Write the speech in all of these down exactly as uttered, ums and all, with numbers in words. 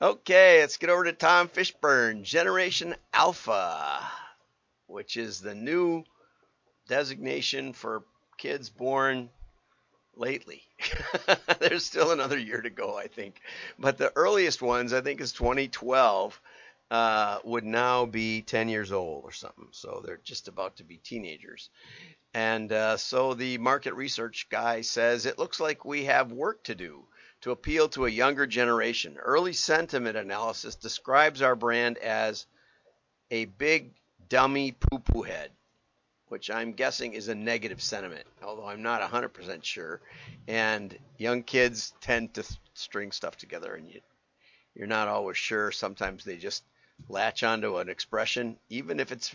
Okay, let's get over to Tom Fishburne, Generation Alpha, which is the new designation for kids born lately. There's still another year to go, I think. But the earliest ones, I think, is twenty twelve, uh, would now be ten years old or something. So they're just about to be teenagers. And uh, so the market research guy says, it looks like we have work to do to appeal to a younger generation. Early sentiment analysis describes our brand as a big dummy poo-poo head, which I'm guessing is a negative sentiment, although I'm not one hundred percent sure. And young kids tend to th- string stuff together, and you, you're not always sure. Sometimes they just latch onto an expression, even if it's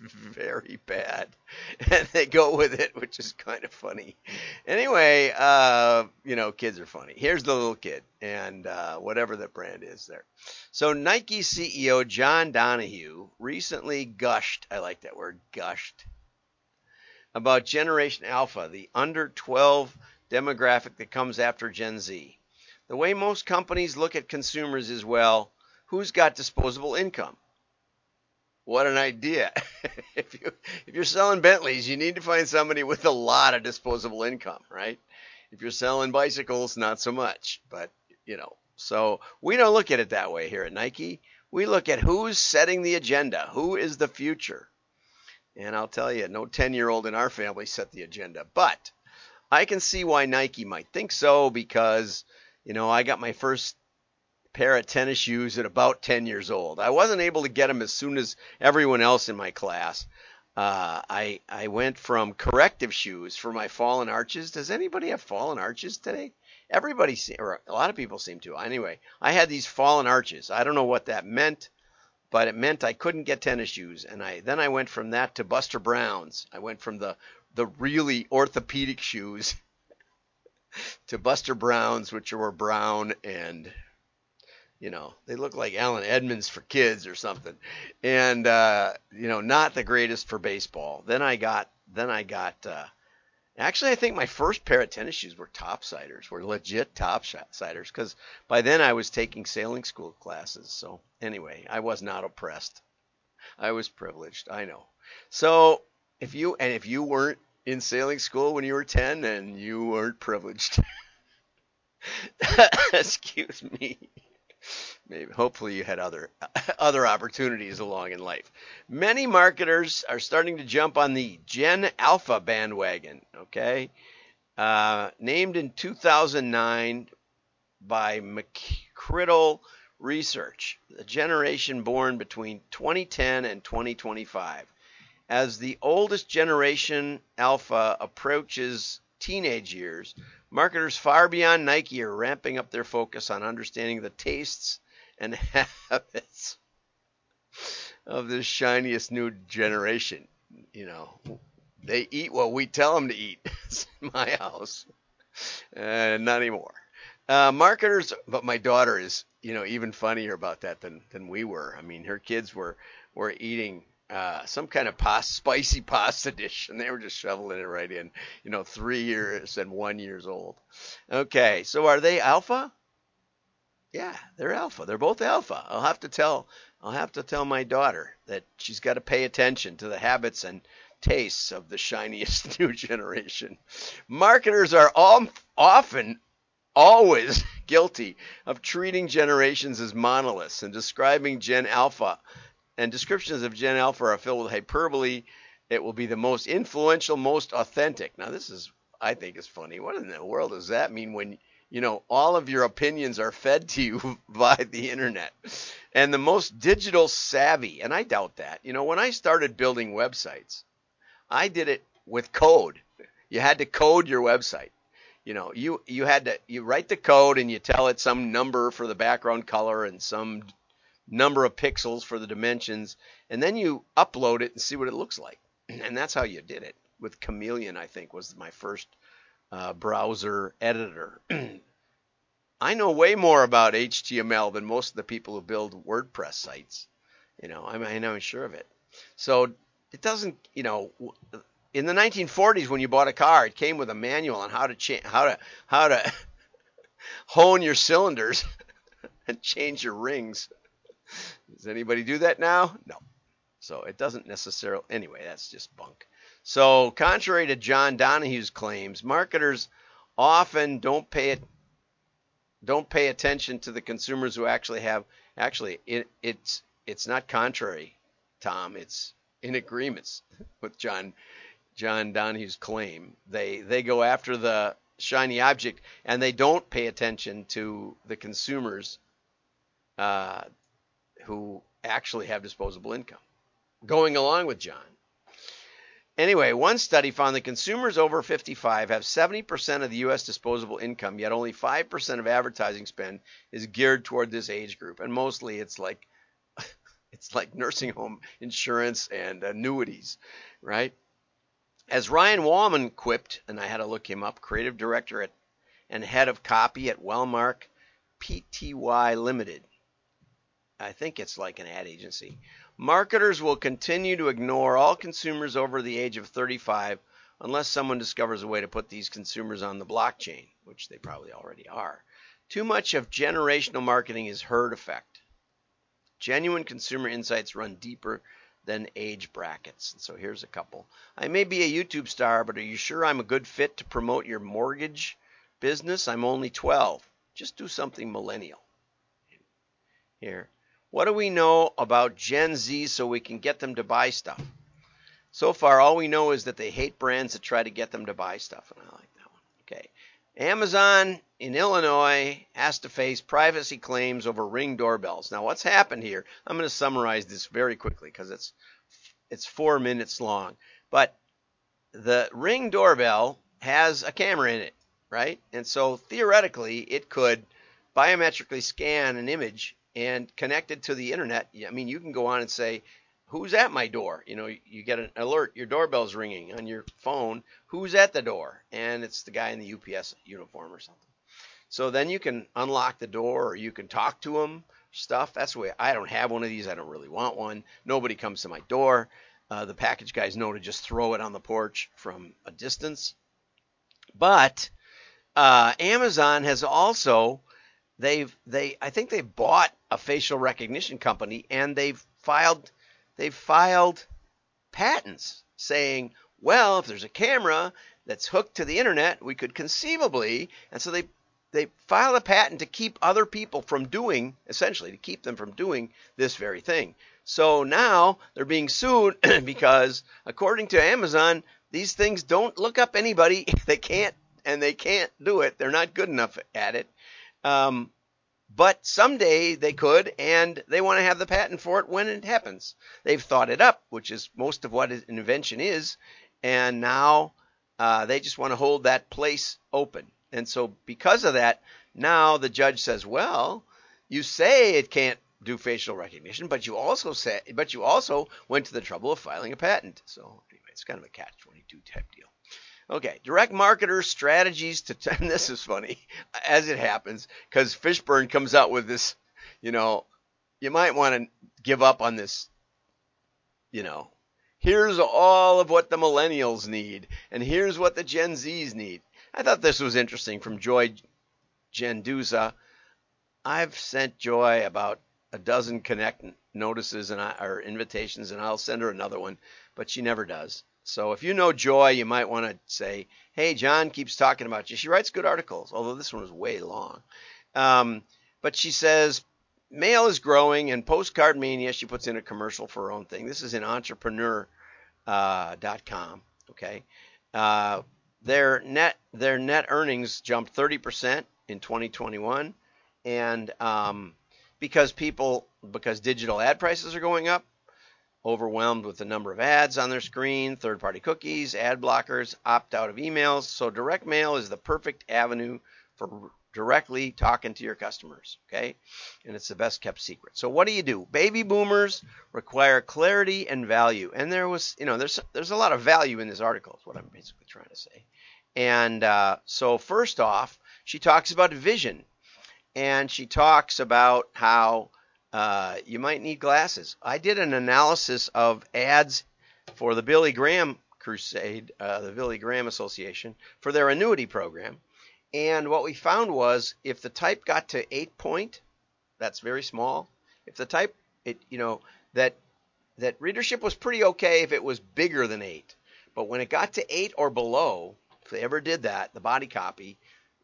very bad, and they go with it, which is kind of funny. Anyway, uh, you know, kids are funny. Here's the little kid, and uh, whatever the brand is there. So Nike C E O John Donahue recently gushed, I like that word, gushed, about Generation Alpha, the under twelve demographic that comes after Gen Z. The way most companies look at consumers is, well, who's got disposable income? What an idea. If you, if you're selling Bentleys, you need to find somebody with a lot of disposable income, right? If you're selling bicycles, not so much. But, you know, so we don't look at it that way here at Nike. We look at who's setting the agenda, who is the future. And I'll tell you, no ten-year-old in our family set the agenda. But I can see why Nike might think so because, you know, I got my first pair of tennis shoes at about ten years old. I wasn't able to get them as soon as everyone else in my class. Uh, I I went from corrective shoes for my fallen arches. Does anybody have fallen arches today? Everybody, see, or a lot of people seem to. Anyway, I had these fallen arches. I don't know what that meant, but it meant I couldn't get tennis shoes. And I then I went from that to Buster Brown's. I went from the the really orthopedic shoes to Buster Brown's, which were brown and, you know, they look like Allen Edmonds for kids or something, and uh, you know, not the greatest for baseball. Then I got, then I got. Uh, actually, I think my first pair of tennis shoes were topsiders, were legit topsiders, because by then I was taking sailing school classes. So anyway, I was not oppressed. I was privileged. I know. So if you and if you weren't in sailing school when you were ten, then you weren't privileged. Excuse me. Maybe, hopefully you had other other opportunities along in life. Many marketers are starting to jump on the Gen Alpha bandwagon, okay? Uh, named in two thousand nine by McCriddle Research, the generation born between twenty ten and twenty twenty-five. As the oldest generation Alpha approaches teenage years, marketers far beyond Nike are ramping up their focus on understanding the tastes and habits of this shiniest new generation. You know, they eat what we tell them to eat. It's in my house. Uh, not anymore. Uh, marketers, but my daughter is, you know, even funnier about that than, than we were. I mean, her kids were, were eating Uh, some kind of pasta, spicy pasta dish, and they were just shoveling it right in, you know, three years and one years old. Okay, so are they alpha? Yeah, they're alpha. They're both alpha. I'll have to tell, I'll have to tell my daughter that she's got to pay attention to the habits and tastes of the shiniest new generation. Marketers are all, often always guilty of treating generations as monoliths and describing Gen Alpha. And descriptions of Gen Alpha are filled with hyperbole. It will be the most influential, most authentic. Now, this is, I think, is funny. What in the world does that mean when, you know, all of your opinions are fed to you by the internet? And the most digital savvy. And I doubt that. You know, when I started building websites, I did it with code. You had to code your website. You know, you, you had to, you write the code and you tell it some number for the background color and some number of pixels for the dimensions, and then you upload it and see what it looks like. And that's how you did it with Chameleon, I think, was my first uh, browser editor. I know way more about H T M L than most of the people who build WordPress sites. You know, I'm, I'm not sure of it. So it doesn't, you know, in the nineteen forties when you bought a car, it came with a manual on how to cha- how to how to hone your cylinders. and change your rings. Does anybody do that now? No. So it doesn't necessarily. Anyway, that's just bunk. So contrary to John Donahue's claims, marketers often don't pay it, don't pay attention to the consumers who actually have. Actually, it, it's it's not contrary, Tom. It's in agreement with John John Donahue's claim. They they go after the shiny object and they don't pay attention to the consumers uh, who actually have disposable income. Going along with John. Anyway, one study found that consumers over fifty-five have seventy percent of the U S disposable income, yet only five percent of advertising spend is geared toward this age group. And mostly it's like it's like nursing home insurance and annuities, right? As Ryan Wallman quipped, and I had to look him up, creative director at, and head of copy at Wellmark P T Y Limited. I think it's like an ad agency. Marketers will continue to ignore all consumers over the age of thirty-five unless someone discovers a way to put these consumers on the blockchain, which they probably already are. Too much of generational marketing is herd effect. Genuine consumer insights run deeper than age brackets. And so here's a couple. I may be a YouTube star, but are you sure I'm a good fit to promote your mortgage business? I'm only twelve. Just do something millennial. Here. What do we know about Gen Z so we can get them to buy stuff? So far, all we know is that they hate brands that try to get them to buy stuff. And I like that one. Okay. Amazon in Illinois has to face privacy claims over Ring doorbells. Now, what's happened here? I'm going to summarize this very quickly because it's it's four minutes long. But the Ring doorbell has a camera in it, right? And so theoretically, it could biometrically scan an image and connected to the internet. I mean, you can go on and say, who's at my door? You know, you get an alert, your doorbell's ringing on your phone. Who's at the door? And it's the guy in the U P S uniform or something. So then you can unlock the door or you can talk to him, stuff. That's the way. I don't have one of these. I don't really want one. Nobody comes to my door. Uh, the package guys know to just throw it on the porch from a distance. But uh, Amazon has also... They've they I think they bought a facial recognition company and they've filed they've filed patents saying, well, if there's a camera that's hooked to the internet, we could conceivably, and so they they filed a patent to keep other people from doing, essentially to keep them from doing this very thing. So now they're being sued because according to Amazon, these things don't look up anybody. They can't and they can't do it. They're not good enough at it. Um, but someday they could, and they want to have the patent for it when it happens. They've thought it up, which is most of what an invention is, and now uh, they just want to hold that place open. And so because of that, now the judge says, well, you say it can't do facial recognition, but you also say, but you also went to the trouble of filing a patent. So anyway, it's kind of a catch twenty-two type deal. Okay, direct marketer strategies to, t- and this is funny, as it happens, because Fishburne comes out with this, you know, you might want to give up on this, you know, here's all of what the millennials need, and here's what the Gen Zs need. I thought this was interesting from Joy Gendusa. I've sent Joy about a dozen connect notices and I, or invitations, and I'll send her another one, but she never does. So if you know Joy, you might want to say, hey, John keeps talking about you. She writes good articles, although this one was way long. Um, but she says, mail is growing and postcard mania. She puts in a commercial for her own thing. This is in entrepreneur dot com. Uh, okay, uh, their net their net earnings jumped thirty percent in twenty twenty-one. And um, because people, because digital ad prices are going up, overwhelmed with the number of ads on their screen, third-party cookies, ad blockers, opt-out of emails. So direct mail is the perfect avenue for directly talking to your customers, okay? And it's the best-kept secret. So what do you do? Baby boomers require clarity and value. And there was, you know, there's there's a lot of value in this article is what I'm basically trying to say. And uh, so first off, she talks about vision. And she talks about how Uh, you might need glasses. I did an analysis of ads for the Billy Graham Crusade, uh, the Billy Graham Association, for their annuity program. And what we found was if the type got to eight point That's very small. If the type, it you know, that that readership was pretty okay if it was bigger than eight. But when it got to eight or below, if they ever did that, the body copy,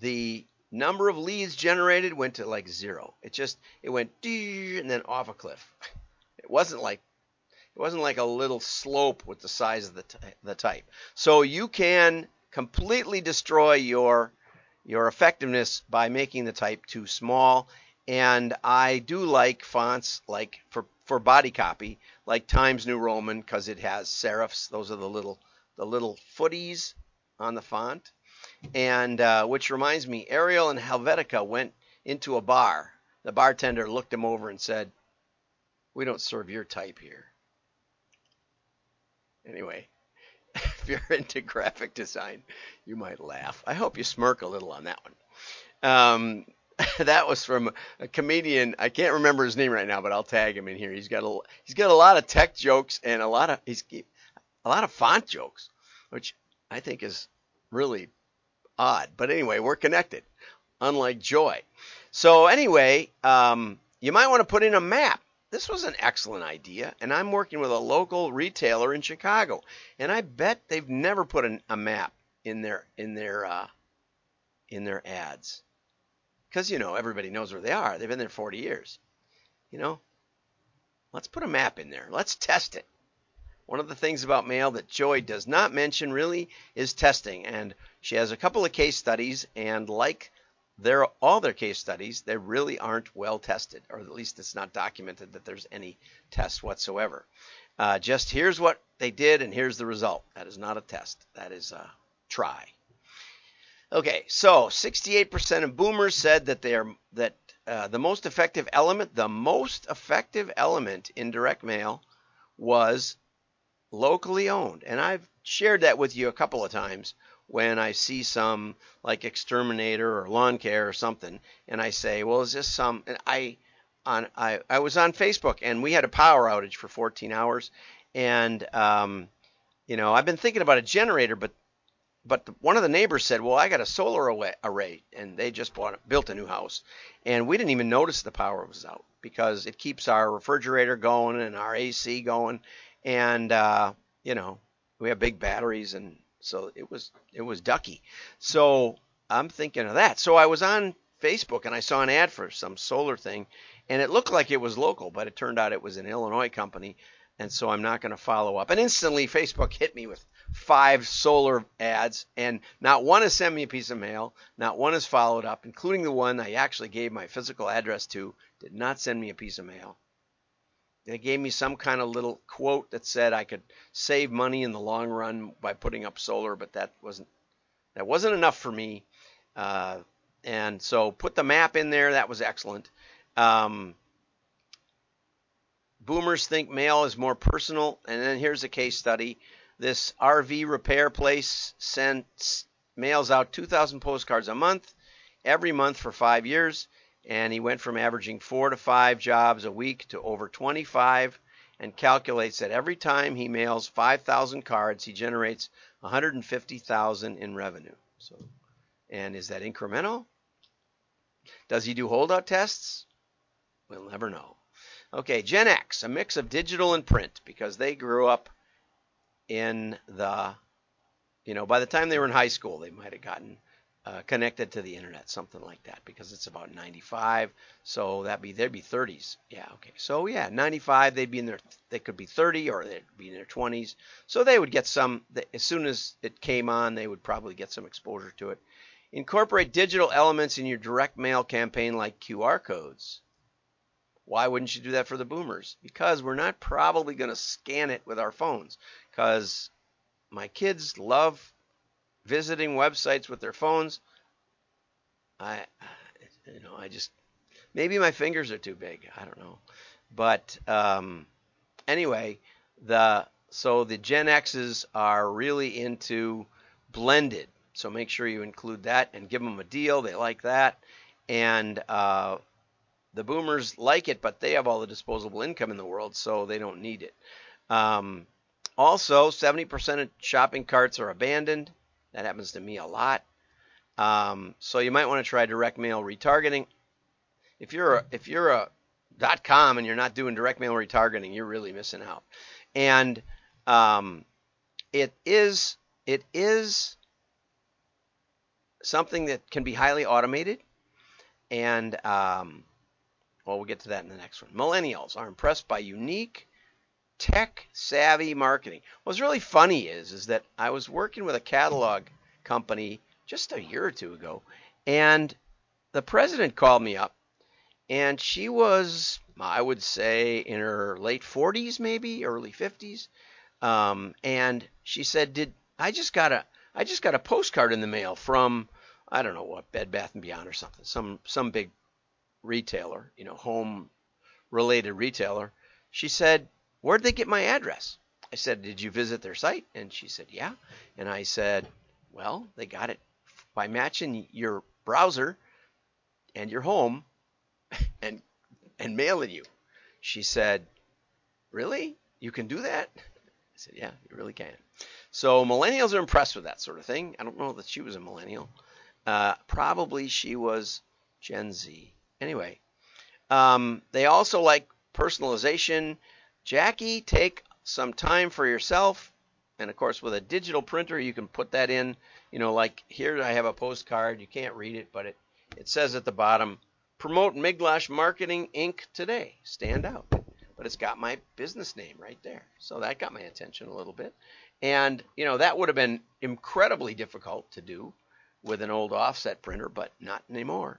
the number of leads generated went to like zero. It just, it went and then off a cliff. It wasn't like, it wasn't like a little slope with the size of the t- the type. So you can completely destroy your your effectiveness by making the type too small. And I do like fonts like for, for body copy, like Times New Roman, because it has serifs. Those are the little the little footies on the font. And uh, which reminds me, Arial and Helvetica went into a bar. The bartender looked them over and said, "We don't serve your type here." Anyway, if you're into graphic design, you might laugh. I hope you smirk a little on that one. Um, that was from a comedian. I can't remember his name right now, but I'll tag him in here. He's got a he's got a lot of tech jokes and a lot of he's a lot of font jokes, which I think is really odd. But anyway, we're connected, unlike Joy. So anyway, um, you might want to put in a map. This was an excellent idea, and I'm working with a local retailer in Chicago, and I bet they've never put an, a map in their in their uh, in their ads, because you know everybody knows where they are. They've been there forty years. You know, let's put a map in there. Let's test it. One of the things about mail that Joy does not mention really is testing, and she has a couple of case studies, and like. They're, all their case studies, they really aren't well tested, or at least it's not documented that there's any test whatsoever. Uh, just here's what they did and here's the result. That is not a test. That is a try. Okay, so sixty-eight percent of boomers said that they are that uh, the most effective element, the most effective element in direct mail was locally owned. And I've shared that with you a couple of times. When I see some like Exterminator or Lawn Care or something, and I say, well, is this some, and I, on, I, I was on Facebook and we had a power outage for fourteen hours. And, um, you know, I've been thinking about a generator, but, but one of the neighbors said, well, I got a solar array, and they just bought, built a new house. And we didn't even notice the power was out because it keeps our refrigerator going and our A C going. And, uh, you know, we have big batteries, and so it was it was ducky. So I'm thinking of that. So I was on Facebook and I saw an ad for some solar thing, and it looked like it was local, but it turned out it was an Illinois company, and so I'm not going to follow up. And instantly Facebook hit me with five solar ads, and not one has sent me a piece of mail, not one has followed up, including the one I actually gave my physical address to, did not send me a piece of mail. They gave me some kind of little quote that said I could save money in the long run by putting up solar, but that wasn't that wasn't enough for me. Uh, and so put the map in there. That was excellent. Um, boomers think mail is more personal. And then here's a case study. This R V repair place sent mails out two thousand postcards a month, every month for five years. And he went from averaging four to five jobs a week to over twenty-five, and calculates that every time he mails five thousand cards, he generates one hundred fifty thousand dollars in revenue. So, and is that incremental? Does he do holdout tests? We'll never know. Okay, Gen X, a mix of digital and print, because they grew up in the, you know, by the time they were in high school, they might have gotten Uh, connected to the internet, something like that, because it's about ninety-five, so that'd be they'd be thirties. Yeah, okay. So yeah, ninety-five, they'd be in their they could be thirty, or they'd be in their twenties. So they would get some as soon as it came on. They would probably get some exposure to it. Incorporate digital elements in your direct mail campaign, like Q R codes. Why wouldn't you do that for the boomers? Because we're not probably going to scan it with our phones, because my kids love visiting websites with their phones. I, you know, I just, maybe my fingers are too big. I don't know. But um, anyway, the so the Gen X's are really into blended. So make sure you include that and give them a deal. They like that. And uh, the boomers like it, but they have all the disposable income in the world, so they don't need it. Um, also, seventy percent of shopping carts are abandoned. That happens to me a lot. Um, so you might want to try direct mail retargeting. if you're a, if you're a dot com and you're not doing direct mail retargeting, you're really missing out. And um, it is it is something that can be highly automated. And um, well, we'll get to that in the next one. Millennials are impressed by unique, tech-savvy marketing. What's really funny is, is that I was working with a catalog company just a year or two ago, and the president called me up, and she was, I would say, in her late forties, maybe early fifties, um, and she said, "Did I just got a I just got a postcard in the mail from I don't know what Bed Bath and Beyond or something, some some big retailer, you know, home related retailer." She said, "Where'd they get my address?" I said, "Did you visit their site?" And she said, "Yeah." And I said, "Well, they got it by matching your browser and your home and and mailing you." She said, "Really? You can do that?" I said, "Yeah, you really can." So millennials are impressed with that sort of thing. I don't know that she was a millennial. Uh, probably she was Gen Z. Anyway, um, they also like personalization. Jackie, take some time for yourself. And of course, with a digital printer, you can put that in. You know, like here I have a postcard. You can't read it, but it, it says at the bottom, promote Miglash Marketing Incorporated today. Stand out. But it's got my business name right there. So that got my attention a little bit. And, you know, that would have been incredibly difficult to do with an old offset printer, but not anymore.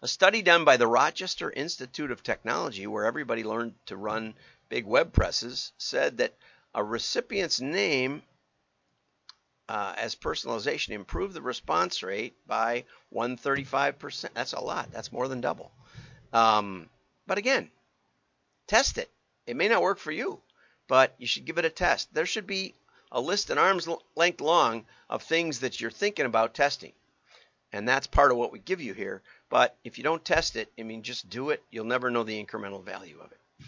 A study done by the Rochester Institute of Technology, where everybody learned to run big web presses, said that a recipient's name uh, as personalization improved the response rate by one hundred thirty-five percent. That's a lot. That's more than double. Um, but again, test it. It may not work for you, but you should give it a test. There should be a list an arm's length long of things that you're thinking about testing. And that's part of what we give you here. But if you don't test it, I mean, just do it. You'll never know the incremental value of it.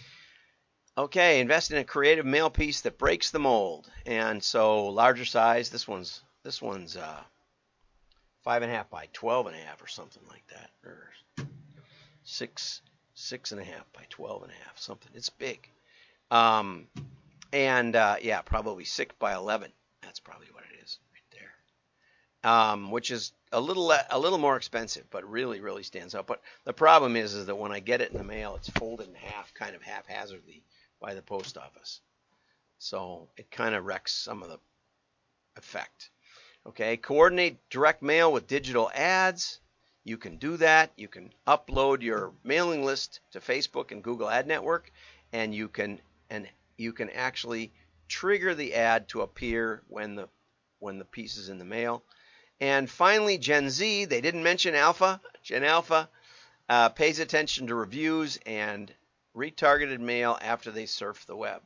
Okay, invest in a creative mail piece that breaks the mold. And so larger size, this one's this one's uh, five and a half by twelve and a half or something like that, or six six and a half by twelve and a half, something. It's big, um, and uh, yeah, probably six by eleven. That's probably what it is right there, um, which is a little a little more expensive, but really, really stands out. But the problem is, is that when I get it in the mail, it's folded in half, kind of haphazardly by the post office. So it kind of wrecks some of the effect. Okay, coordinate direct mail with digital ads. You can do that. You can upload your mailing list to Facebook and Google Ad Network, and you can and you can actually trigger the ad to appear when the when the piece is in the mail. And finally, Gen Z, they didn't mention Alpha. Gen Alpha uh, pays attention to reviews and retargeted mail after they surf the web.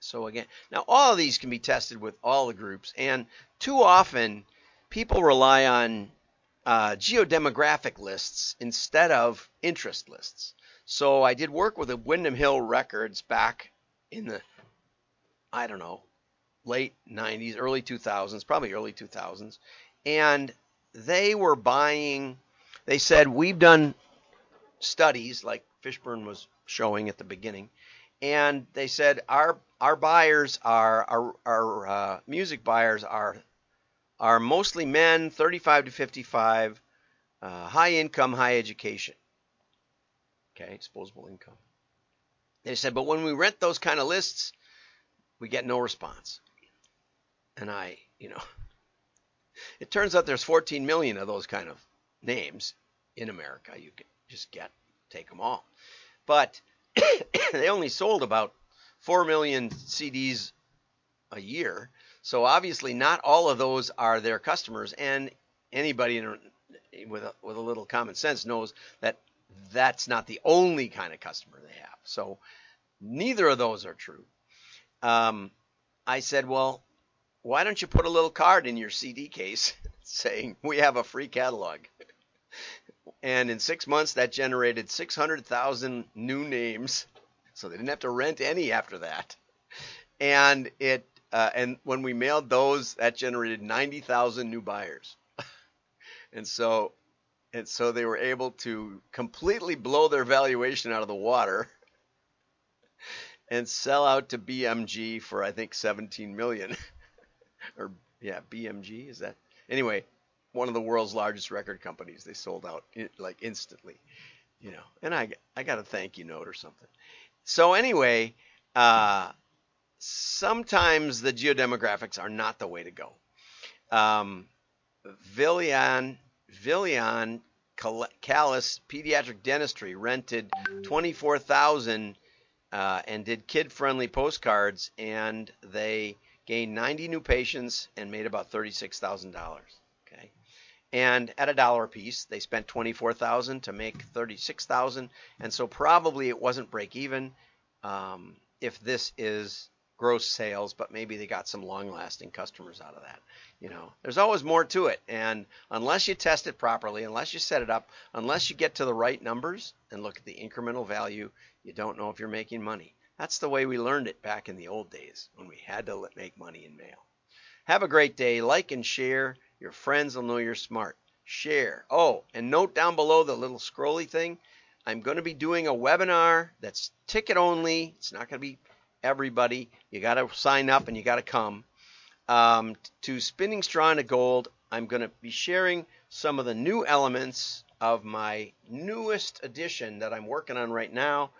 So again, now all of these can be tested with all the groups. And too often, people rely on uh, geodemographic lists instead of interest lists. So I did work with the Windham Hill Records back in the, I don't know, late nineties, early two thousands, probably early two thousands, and they were buying, they said, we've done studies like Fishburne was showing at the beginning, and they said our our buyers are, our, our uh, music buyers are are mostly men, thirty-five to fifty-five, uh, high income, high education, okay, disposable income. They said, but when we rent those kind of lists, we get no response. And I, you know, it turns out there's fourteen million of those kind of names in America. You can just get, take them all. But they only sold about four million C Ds a year. So obviously not all of those are their customers. And anybody in, with, a, with a little common sense knows that that's not the only kind of customer they have. So neither of those are true. Um, I said, well, why don't you put a little card in your C D case saying we have a free catalog? And in six months, that generated six hundred thousand new names. So they didn't have to rent any after that. And it uh, and when we mailed those, that generated ninety thousand new buyers. And so And so they were able to completely blow their valuation out of the water and sell out to B M G for, I think, seventeen million dollars. Or, yeah, B M G, is that? Anyway, one of the world's largest record companies. They sold out, like, instantly, you know. And I, I got a thank you note or something. So anyway, uh, sometimes the geodemographics are not the way to go. Um, Villian... Villian Callus Pediatric Dentistry rented twenty-four thousand uh, and did kid-friendly postcards, and they gained ninety new patients and made about thirty-six thousand dollars. Okay, and at a dollar a piece, they spent twenty-four thousand dollars to make thirty-six thousand dollars, and so probably it wasn't break-even um, if this is gross sales, but maybe they got some long-lasting customers out of that. You know, there's always more to it, and unless you test it properly, unless you set it up, unless you get to the right numbers and look at the incremental value, you don't know if you're making money. That's the way we learned it back in the old days when we had to make money in mail. Have a great day. Like and share. Your friends will know you're smart. Share. Oh, and note down below the little scrolly thing. I'm going to be doing a webinar that's ticket only. It's not going to be everybody. You got to sign up and you got to come um, to Spinning Straw into Gold. I'm going to be sharing some of the new elements of my newest edition that I'm working on right now,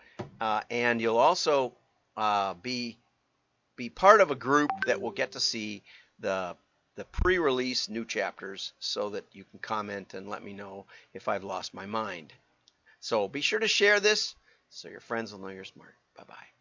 uh, and you'll also uh, be be part of a group that will get to see the the pre-release new chapters, so that you can comment and let me know if I've lost my mind. So be sure to share this so your friends will know you're smart. Bye bye.